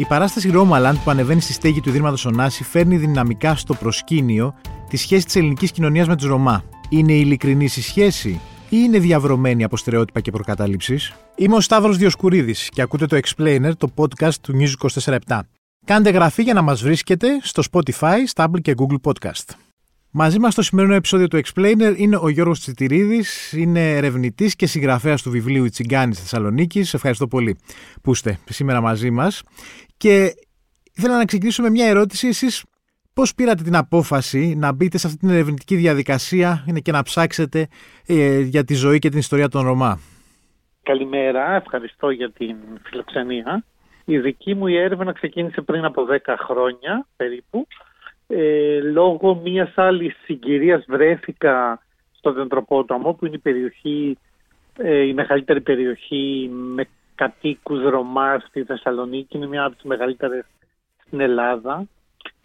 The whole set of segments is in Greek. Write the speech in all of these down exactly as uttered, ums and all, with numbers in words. Η παράσταση Romaland που ανεβαίνει στη στέγη του Ιδρύματος Ωνάση φέρνει δυναμικά στο προσκήνιο τη σχέση της ελληνικής κοινωνίας με τους Ρωμά. Είναι ειλικρινής η σχέση ή είναι διαβρωμένη από στερεότυπα και προκαταλήψεις? Είμαι ο Σταύρος Διοσκουρίδης και ακούτε το Explainer, το podcast του News είκοσι τέσσερα επτά. Κάντε εγγραφή για να μας βρίσκετε στο Spotify, Stable και Google Podcast. Μαζί μας στο σημερινό επεισόδιο του Explainer είναι ο Γιώργος Τσιτιρίδης, είναι ερευνητής και συγγραφέας του βιβλίου «Η Τσιγκάνη Θεσσαλονίκη». Ευχαριστώ πολύ που είστε σήμερα μαζί μας. Και ήθελα να ξεκινήσω με μια ερώτηση. Εσείς πώς πήρατε την απόφαση να μπείτε σε αυτή την ερευνητική διαδικασία και να ψάξετε ε, για τη ζωή και την ιστορία των Ρωμά? Καλημέρα, ευχαριστώ για την φιλοξενία. Η δική μου έρευνα ξεκίνησε πριν από δέκα χρόνια περίπου. Ε, λόγω μιας άλλης συγκυρίας βρέθηκα στο Δεντροπότομο, που είναι η, περιοχή, ε, η μεγαλύτερη περιοχή με κατοίκους Ρωμά στη Θεσσαλονίκη. Είναι μια από τις μεγαλύτερες στην Ελλάδα.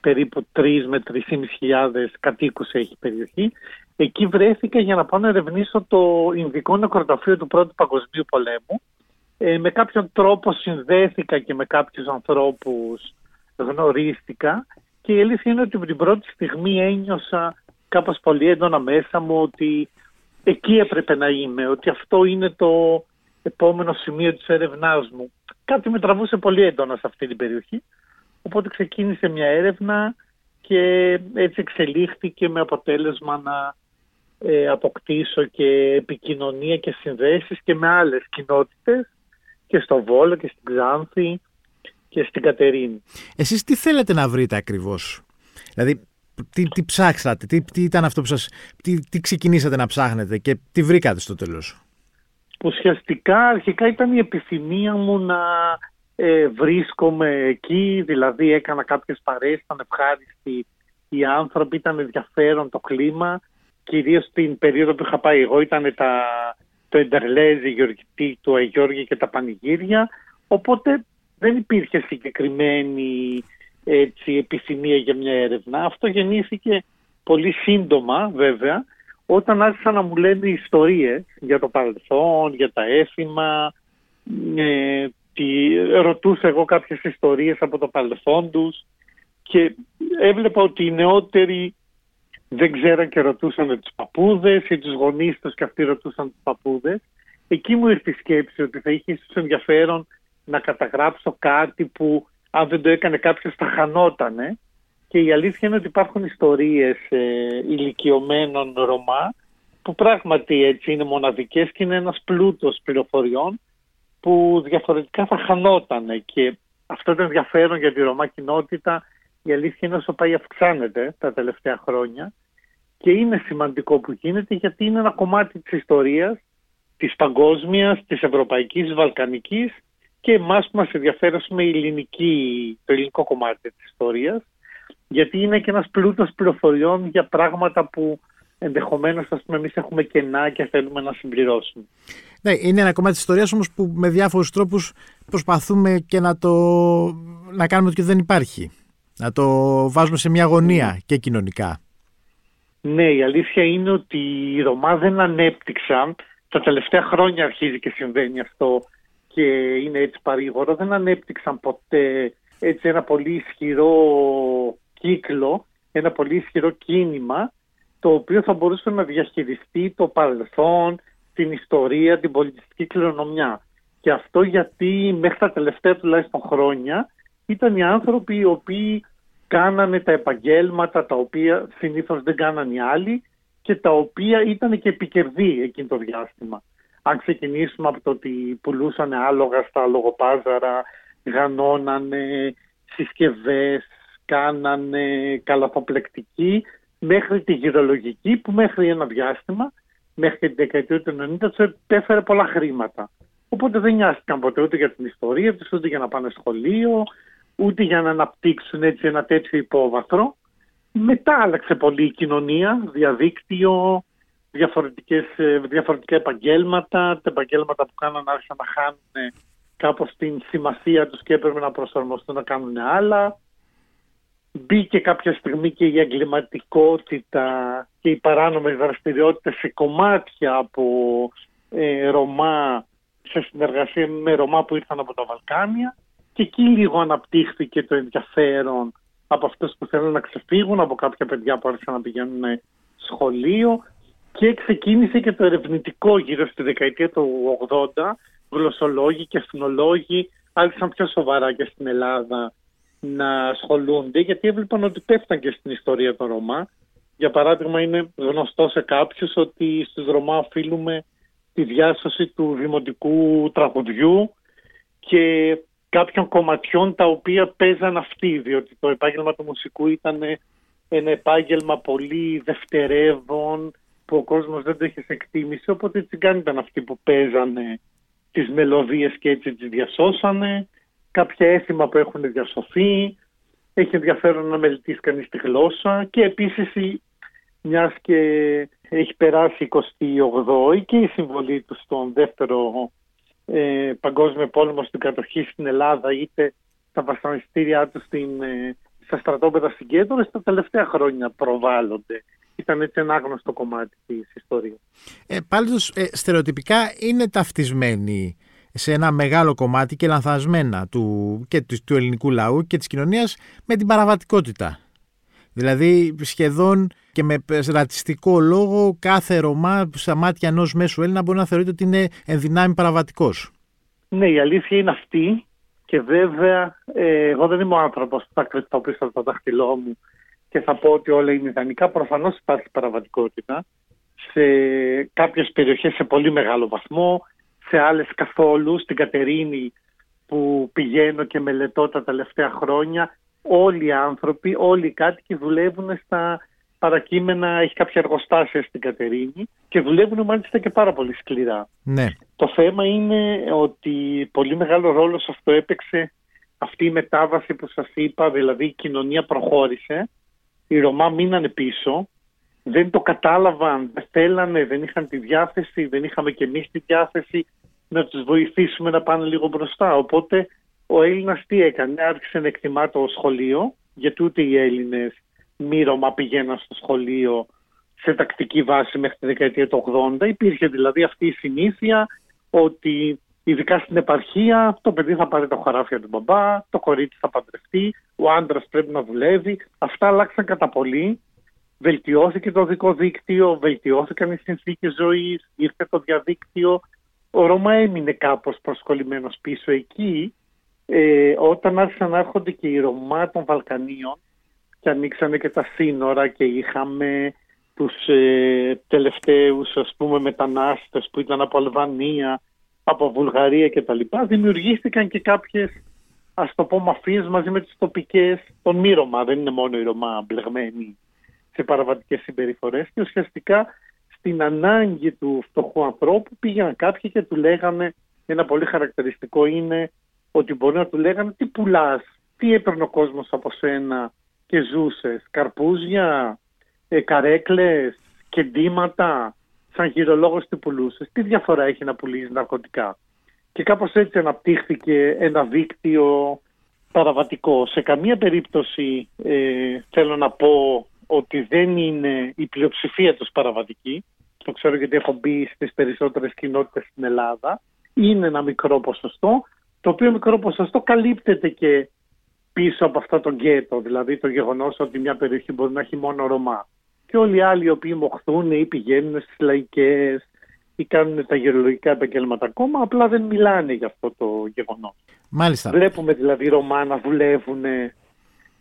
Περίπου τρεις με τρεις και μισή χιλιάδες κατοίκους έχει η περιοχή. Εκεί βρέθηκα για να πάω να ερευνήσω το Ινδικό Νεκροταφείο του Πρώτου Παγκοσμίου Πολέμου. Ε, με κάποιον τρόπο συνδέθηκα και με κάποιους ανθρώπους γνωρίστηκα. Και η αλήθεια είναι ότι από την πρώτη στιγμή ένιωσα κάπως πολύ έντονα μέσα μου ότι εκεί έπρεπε να είμαι, ότι αυτό είναι το επόμενο σημείο της έρευνάς μου. Κάτι με τραβούσε πολύ έντονα σε αυτή την περιοχή, οπότε ξεκίνησε μια έρευνα και έτσι εξελίχθηκε με αποτέλεσμα να ε, αποκτήσω και επικοινωνία και συνδέσεις και με άλλες κοινότητες και στο Βόλο και στην Ξάνθη και στην Κατερίνη. Εσείς τι θέλετε να βρείτε ακριβώς? Δηλαδή, τι, τι ψάξατε, τι, τι ήταν αυτό που σας... Τι, τι ξεκινήσατε να ψάχνετε και τι βρήκατε στο τέλος? Ουσιαστικά, αρχικά ήταν η επιθυμία μου να ε, βρίσκομαι εκεί, δηλαδή έκανα κάποιες παρέες, ήταν ευχάριστοι οι άνθρωποι, ήταν ενδιαφέρον το κλίμα, κυρίως την περίοδο που είχα πάει εγώ, ήταν τα, το Εντερλέζι, η γιορτή του Αϊ-Γιώργη και τα πανηγύρια, οπότε δεν υπήρχε συγκεκριμένη έτσι, επιθυμία για μια έρευνα. Αυτό γεννήθηκε πολύ σύντομα βέβαια, όταν άρχισαν να μου λένε ιστορίες για το παρελθόν, για τα έθιμα. Ε, τη, ρωτούσα εγώ κάποιες ιστορίες από το παρελθόν τους και έβλεπα ότι οι νεότεροι δεν ξέραν και ρωτούσαν τους παππούδες ή τους γονείς τους και αυτοί ρωτούσαν τους παππούδες. Εκεί μου ήρθε η σκέψη ότι θα είχε ίσως ενδιαφέρον να καταγράψω κάτι που αν δεν το έκανε κάποιος θα χανότανε. Και η αλήθεια είναι ότι υπάρχουν ιστορίες ε, ηλικιωμένων Ρωμά που πράγματι έτσι είναι μοναδικές και είναι ένας πλούτος πληροφοριών που διαφορετικά θα χανότανε. Και αυτό το ενδιαφέρον για τη Ρωμά κοινότητα η αλήθεια είναι όσο πάει αυξάνεται τα τελευταία χρόνια και είναι σημαντικό που γίνεται γιατί είναι ένα κομμάτι της ιστορίας της παγκόσμιας, της ευρωπαϊκής, βαλκανικής και εμάς που μας ενδιαφέρουμε το ελληνικό κομμάτι της ιστορίας, γιατί είναι και ένας πλούτος πληροφοριών για πράγματα που ενδεχομένως ας πούμε, εμείς έχουμε κενά και θέλουμε να συμπληρώσουμε. Ναι, είναι ένα κομμάτι της ιστορίας όμως που με διάφορους τρόπους προσπαθούμε και να το να κάνουμε ότι δεν υπάρχει. Να το βάζουμε σε μια γωνία και κοινωνικά. Ναι, η αλήθεια είναι ότι οι Ρωμά δεν ανέπτυξαν. Τα τελευταία χρόνια αρχίζει και συμβαίνει αυτό και είναι έτσι παρήγορο, δεν ανέπτυξαν ποτέ έτσι ένα πολύ ισχυρό κύκλο, ένα πολύ ισχυρό κίνημα, το οποίο θα μπορούσε να διαχειριστεί το παρελθόν, την ιστορία, την πολιτιστική κληρονομιά. Και αυτό γιατί μέχρι τα τελευταία τουλάχιστον χρόνια ήταν οι άνθρωποι οι οποίοι κάνανε τα επαγγέλματα τα οποία συνήθως δεν κάνανε οι άλλοι και τα οποία ήταν και επικερδή εκείνο το διάστημα. Αν ξεκινήσουμε από το ότι πουλούσαν άλογα στα αλογοπάζαρα, γανώνανε συσκευές, κάνανε καλαθοπλεκτική, μέχρι τη γυρολογική που μέχρι ένα διάστημα, μέχρι την δεκαετία του ενενήντα, τους έφερε πολλά χρήματα. Οπότε δεν νοιάστηκαν ποτέ ούτε για την ιστορία τους, ούτε για να πάνε σχολείο, ούτε για να αναπτύξουν έτσι ένα τέτοιο υπόβαθρο. Μετά άλλαξε πολύ η κοινωνία, διαδίκτυο, Διαφορετικές, διαφορετικά επαγγέλματα, τα επαγγέλματα που κάνανε άρχισαν να χάνουν κάπως την σημασία τους και έπρεπε να προσαρμοστούν να κάνουν άλλα. Μπήκε κάποια στιγμή και η εγκληματικότητα και οι παράνομες δραστηριότητες σε κομμάτια από ε, Ρωμά, σε συνεργασία με Ρωμά που ήρθαν από τα Βαλκάνια και εκεί λίγο αναπτύχθηκε το ενδιαφέρον από αυτούς που θέλουν να ξεφύγουν, από κάποια παιδιά που άρχισαν να πηγαίνουν σχολείο, και ξεκίνησε και το ερευνητικό γύρω στη δεκαετία του ογδόντα. Γλωσσολόγοι και εθνολόγοι άρχισαν πιο σοβαρά και στην Ελλάδα να ασχολούνται, γιατί έβλεπαν ότι πέφταν και στην ιστορία των Ρωμά. Για παράδειγμα, είναι γνωστό σε κάποιους ότι στους Ρωμά οφείλουμε τη διάσωση του δημοτικού τραγουδιού και κάποιων κομματιών τα οποία παίζαν αυτοί, διότι το επάγγελμα του μουσικού ήταν ένα επάγγελμα πολύ δευτερεύον που ο κόσμος δεν το είχε σε εκτίμηση, οπότε οι Τσιγκάνοι ήταν αυτοί που παίζανε τις μελωδίες και έτσι τις διασώσανε, κάποια έθιμα που έχουν διασωθεί. Έχει ενδιαφέρον να μελετήσει κανείς τη γλώσσα και επίσης, μιας και έχει περάσει εικοστή όγδοη και η συμβολή του στον δεύτερο ε, παγκόσμιο πόλεμο, στην κατοχή στην Ελλάδα, είτε στα βασανιστήριά του στην, ε, στα στρατόπεδα συγκέντρωσης, τα τελευταία χρόνια προβάλλονται. Ήταν έτσι ένα άγνωστο κομμάτι της ιστορίας. Ε, πάλι τους ε, στερεοτυπικά είναι ταυτισμένοι σε ένα μεγάλο κομμάτι και λανθασμένα του, και του, του ελληνικού λαού και της κοινωνίας με την παραβατικότητα. Δηλαδή σχεδόν και με ρατσιστικό λόγο κάθε Ρωμά στα μάτια ενός μέσου Έλληνα μπορεί να θεωρείται ότι είναι εν δυνάμει παραβατικός. Ναι, η αλήθεια είναι αυτή, και βέβαια ε, εγώ δεν είμαι ο άνθρωπος που θα κρυφτώ πίσω από το δάχτυλό μου και θα πω ότι όλα είναι ιδανικά. Προφανώς υπάρχει παραβατικότητα σε κάποιες περιοχές σε πολύ μεγάλο βαθμό, σε άλλες καθόλου. Στην Κατερίνη που πηγαίνω και μελετώ τα τελευταία χρόνια, όλοι οι άνθρωποι, όλοι οι κάτοικοι δουλεύουν στα παρακείμενα, έχει κάποια εργοστάσια στην Κατερίνη και δουλεύουν μάλιστα και πάρα πολύ σκληρά. Ναι. Το θέμα είναι ότι πολύ μεγάλο ρόλο σε αυτό έπαιξε αυτή η μετάβαση που σας είπα, δηλαδή η κοινωνία προχώρησε, οι Ρωμά μείνανε πίσω, δεν το κατάλαβαν, δεν θέλανε, δεν είχαν τη διάθεση, δεν είχαμε και εμείς τη διάθεση να τους βοηθήσουμε να πάνε λίγο μπροστά. Οπότε ο Έλληνας τι έκανε, άρχισε να εκτιμά το σχολείο, γιατί ούτε οι Έλληνες μη Ρωμά πηγαίναν στο σχολείο σε τακτική βάση μέχρι τη δεκαετία του ογδόντα. Υπήρχε δηλαδή αυτή η συνήθεια ότι ειδικά στην επαρχία το παιδί θα πάρει τα χωράφια του μπαμπά, το κορίτσι θα παντρευτεί, ο άντρας πρέπει να δουλεύει. Αυτά αλλάξαν κατά πολύ. Βελτιώθηκε το οδικό δίκτυο, βελτιώθηκαν οι συνθήκες ζωής, ήρθε το διαδίκτυο. Ο Ρώμα έμεινε κάπως προσκολλημένος πίσω. Εκεί ε, όταν άρχισαν να έρχονται και οι Ρωμά των Βαλκανίων και ανοίξανε και τα σύνορα και είχαμε τους ε, τελευταίους, ας πούμε, μετανάστες που ήταν από Αλβανία, από Βουλγαρία κτλ. Δημιουργήθηκαν και κάποιες, ας το πω, μαφίες μαζί με τις τοπικές των μη Ρωμά. Δεν είναι μόνο οι Ρωμά μπλεγμένοι σε παραβατικές συμπεριφορές, και ουσιαστικά στην ανάγκη του φτωχού ανθρώπου πήγαιναν κάποιοι και του λέγανε, ένα πολύ χαρακτηριστικό είναι ότι μπορεί να του λέγανε τι πουλάς, τι έπαιρνε ο κόσμος από σένα και ζούσες, καρπούζια, ε, καρέκλες, κεντήματα, σαν χειρολόγος τι πουλούσες, τι διαφορά έχει να πουλήσεις ναρκωτικά. Και κάπως έτσι αναπτύχθηκε ένα δίκτυο παραβατικό. Σε καμία περίπτωση ε, θέλω να πω ότι δεν είναι η πλειοψηφία τους παραβατική, το ξέρω γιατί έχω μπει στις περισσότερες κοινότητες στην Ελλάδα, είναι ένα μικρό ποσοστό, το οποίο μικρό ποσοστό καλύπτεται και πίσω από αυτά το γκέτο, δηλαδή το γεγονός ότι μια περιοχή μπορεί να έχει μόνο Ρωμά. Και όλοι οι άλλοι οι οποίοι μοχθούν ή πηγαίνουν στις λαϊκές ή κάνουν τα γερολογικά επαγγέλματα ακόμα, απλά δεν μιλάνε για αυτό το γεγονός. Μάλιστα. Βλέπουμε δηλαδή Ρωμά να δουλεύουν,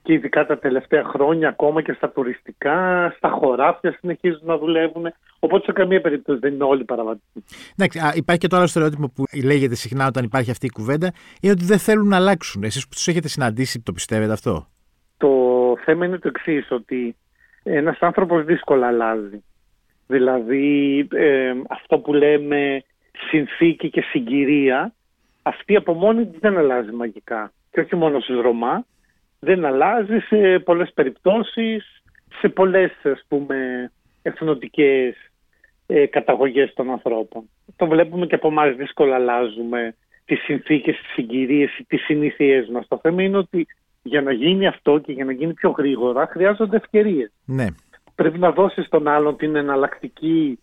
και ειδικά τα τελευταία χρόνια, ακόμα και στα τουριστικά, στα χωράφια συνεχίζουν να δουλεύουν. Οπότε σε καμία περίπτωση δεν είναι όλοι παραβατικοί. Ναι, υπάρχει και το άλλο στερεότυπο που λέγεται συχνά όταν υπάρχει αυτή η κουβέντα, είναι ότι δεν θέλουν να αλλάξουν. Εσείς που τους έχετε συναντήσει, το πιστεύετε αυτό? Το θέμα είναι το εξής, ότι ένας άνθρωπος δύσκολα αλλάζει. Δηλαδή ε, αυτό που λέμε συνθήκη και συγκυρία, αυτή από μόνη της δεν αλλάζει μαγικά. Και όχι μόνο στους Ρωμά. Δεν αλλάζει σε πολλές περιπτώσεις, σε πολλές, ας πούμε, εθνοτικές ε, καταγωγές των ανθρώπων. Το βλέπουμε και από εμάς, δύσκολα αλλάζουμε τις συνθήκες, τις συγκυρίες, τις συνήθειές μας. Το θέμα είναι ότι για να γίνει αυτό και για να γίνει πιο γρήγορα χρειάζονται ευκαιρίες. Ναι. Πρέπει να δώσεις τον άλλον την εναλλακτική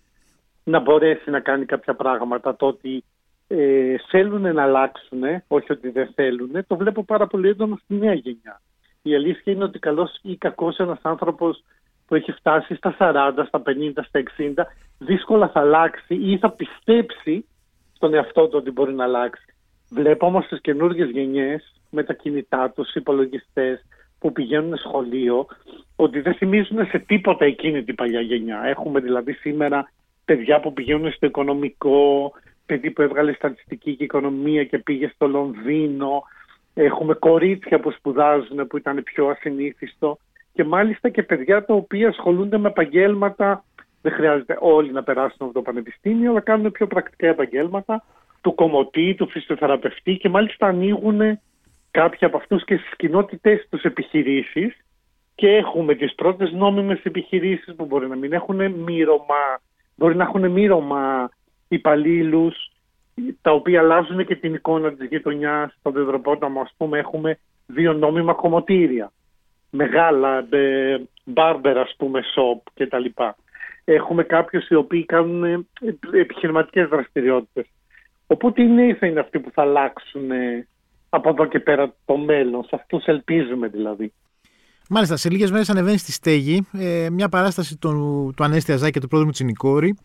να μπορέσει να κάνει κάποια πράγματα. Το ότι ε, θέλουν να αλλάξουν, όχι ότι δεν θέλουν, το βλέπω πάρα πολύ έντονο στη νέα γενιά. Η αλήθεια είναι ότι καλός ή κακός ένας άνθρωπος που έχει φτάσει στα σαράντα, στα πενήντα, στα εξήντα, δύσκολα θα αλλάξει ή θα πιστέψει στον εαυτό του ότι μπορεί να αλλάξει. Βλέπω όμως τις καινούργιες γενιές με τα κινητά τους, υπολογιστές που πηγαίνουν σχολείο, ότι δεν θυμίζουν σε τίποτα εκείνη την παλιά γενιά. Έχουμε δηλαδή σήμερα παιδιά που πηγαίνουν στο οικονομικό, παιδί που έβγαλε στατιστική και οικονομία και πήγε στο Λονδίνο. Έχουμε κορίτσια που σπουδάζουν που ήταν πιο ασυνήθιστο και μάλιστα και παιδιά τα οποία ασχολούνται με επαγγέλματα. Δεν χρειάζεται όλοι να περάσουν από το πανεπιστήμιο, αλλά κάνουν πιο πρακτικά επαγγέλματα του κομωτή, του φυσιοθεραπευτή και μάλιστα ανοίγουν κάποιοι από αυτούς και στις κοινότητες τους επιχειρήσεις και έχουμε τις πρώτες νόμιμες επιχειρήσεις που μπορεί να μην έχουν μύρωμα, μπορεί να έχουν μύρωμα υπαλλήλους, τα οποία αλλάζουν και την εικόνα της γειτονιάς. Στον Δεντροπόταμο, ας πούμε, έχουμε δύο νόμιμα κομμωτήρια, μεγάλα, μπάρμπερ, ας πούμε, σοπ κτλ. Έχουμε κάποιους οι οποίοι κάνουν επιχειρηματικές δραστηριότητες. Οπότε οι νέοι θα είναι αυτοί που θα αλλάξουν από εδώ και πέρα το μέλλον. Σε αυτούς ελπίζουμε δηλαδή. Μάλιστα, σε λίγες μέρες ανεβαίνει στη Στέγη ε, μια παράσταση του, του Ανέστια Ζάκη και του πρόδρομου Τσινικόρη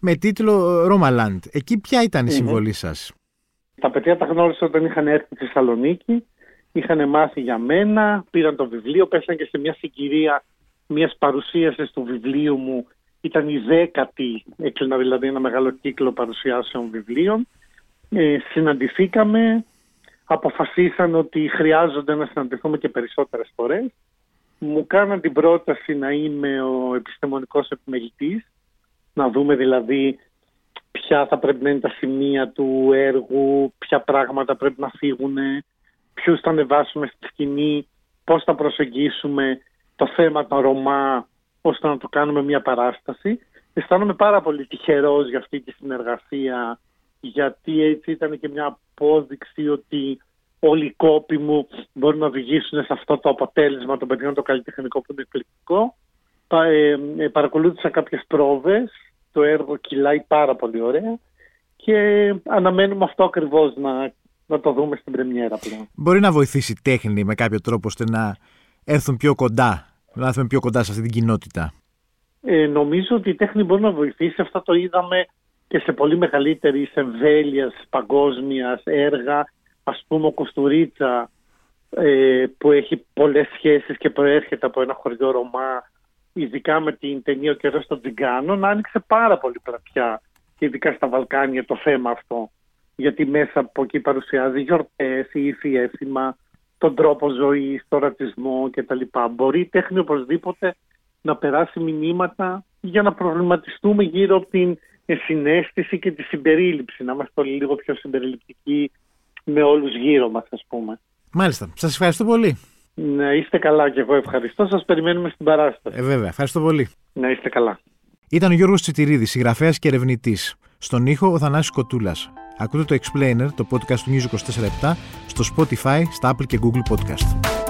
με τίτλο Romaland. Εκεί ποια ήταν η συμβολή σας? Τα παιδιά τα γνώρισα όταν είχαν έρθει στη Θεσσαλονίκη, είχαν μάθει για μένα, πήραν το βιβλίο, πέσαν και σε μια συγκυρία μιας παρουσίασης του βιβλίου μου. Ήταν η δέκατη, έκλεινα δηλαδή ένα μεγάλο κύκλο παρουσιάσεων βιβλίων. Ε, συναντηθήκαμε, αποφασίσαν ότι χρειάζονται να συναντηθούμε και περισσότερες φορές. Μου κάναν την πρόταση να είμαι ο επιστημονικός επιμελητής, να δούμε δηλαδή ποια θα πρέπει να είναι τα σημεία του έργου, ποια πράγματα πρέπει να φύγουν, ποιους θα ανεβάσουμε στη σκηνή, πώς θα προσεγγίσουμε το θέμα των Ρωμά, ώστε να το κάνουμε μια παράσταση. Αισθάνομαι πάρα πολύ τυχερός για αυτή τη συνεργασία, γιατί έτσι ήταν και μια απόδειξη ότι όλοι οι κόποι μου μπορούν να οδηγήσουν σε αυτό το αποτέλεσμα των παιδιών, το καλλιτεχνικό που είναι εκπληκτικό. Παρακολούθησα κάποιες πρόβες, το έργο κυλάει πάρα πολύ ωραία και αναμένουμε αυτό ακριβώς να, να το δούμε στην πρεμιέρα πλέον. Μπορεί να βοηθήσει τέχνη με κάποιο τρόπο ώστε να έρθουν πιο κοντά, να έρθουν πιο κοντά σε αυτή την κοινότητα? Ε, νομίζω ότι η τέχνη μπορεί να βοηθήσει. Αυτά το είδαμε και σε πολύ μεγαλύτερη εμβέλεια παγκόσμια έργα. Ας πούμε ο Κουστουρίτσα ε, που έχει πολλές σχέσεις και προέρχεται από ένα χωριό Ρωμά, ειδικά με την ταινία «Ο καιρός στον Τσιγκάνο», να άνοιξε πάρα πολύ πλατιά και ειδικά στα Βαλκάνια το θέμα αυτό. Γιατί μέσα από εκεί παρουσιάζει γιορτές, ήθη, έθιμα, τον τρόπο ζωής, τον ρατσισμό κτλ. Μπορεί η τέχνη οπωσδήποτε να περάσει μηνύματα για να προβληματιστούμε γύρω από την συναίσθηση και τη συμπερίληψη, να είμαστε όλοι λίγο πιο συμπεριληπτικοί με όλους γύρω μας, ας πούμε. Μάλιστα. Σας ευχαριστώ πολύ. Να είστε καλά και εγώ ευχαριστώ. Σας περιμένουμε στην παράσταση. Ε, βέβαια. Ευχαριστώ πολύ. Να είστε καλά. Ήταν ο Γιώργος Τσιτιρίδης, συγγραφέας και ερευνητής. Στον ήχο ο Θανάσης Κοτούλας. Ακούτε το Explainer, το podcast του News είκοσι τέσσερα επτά, στο Spotify, στα Apple και Google Podcast.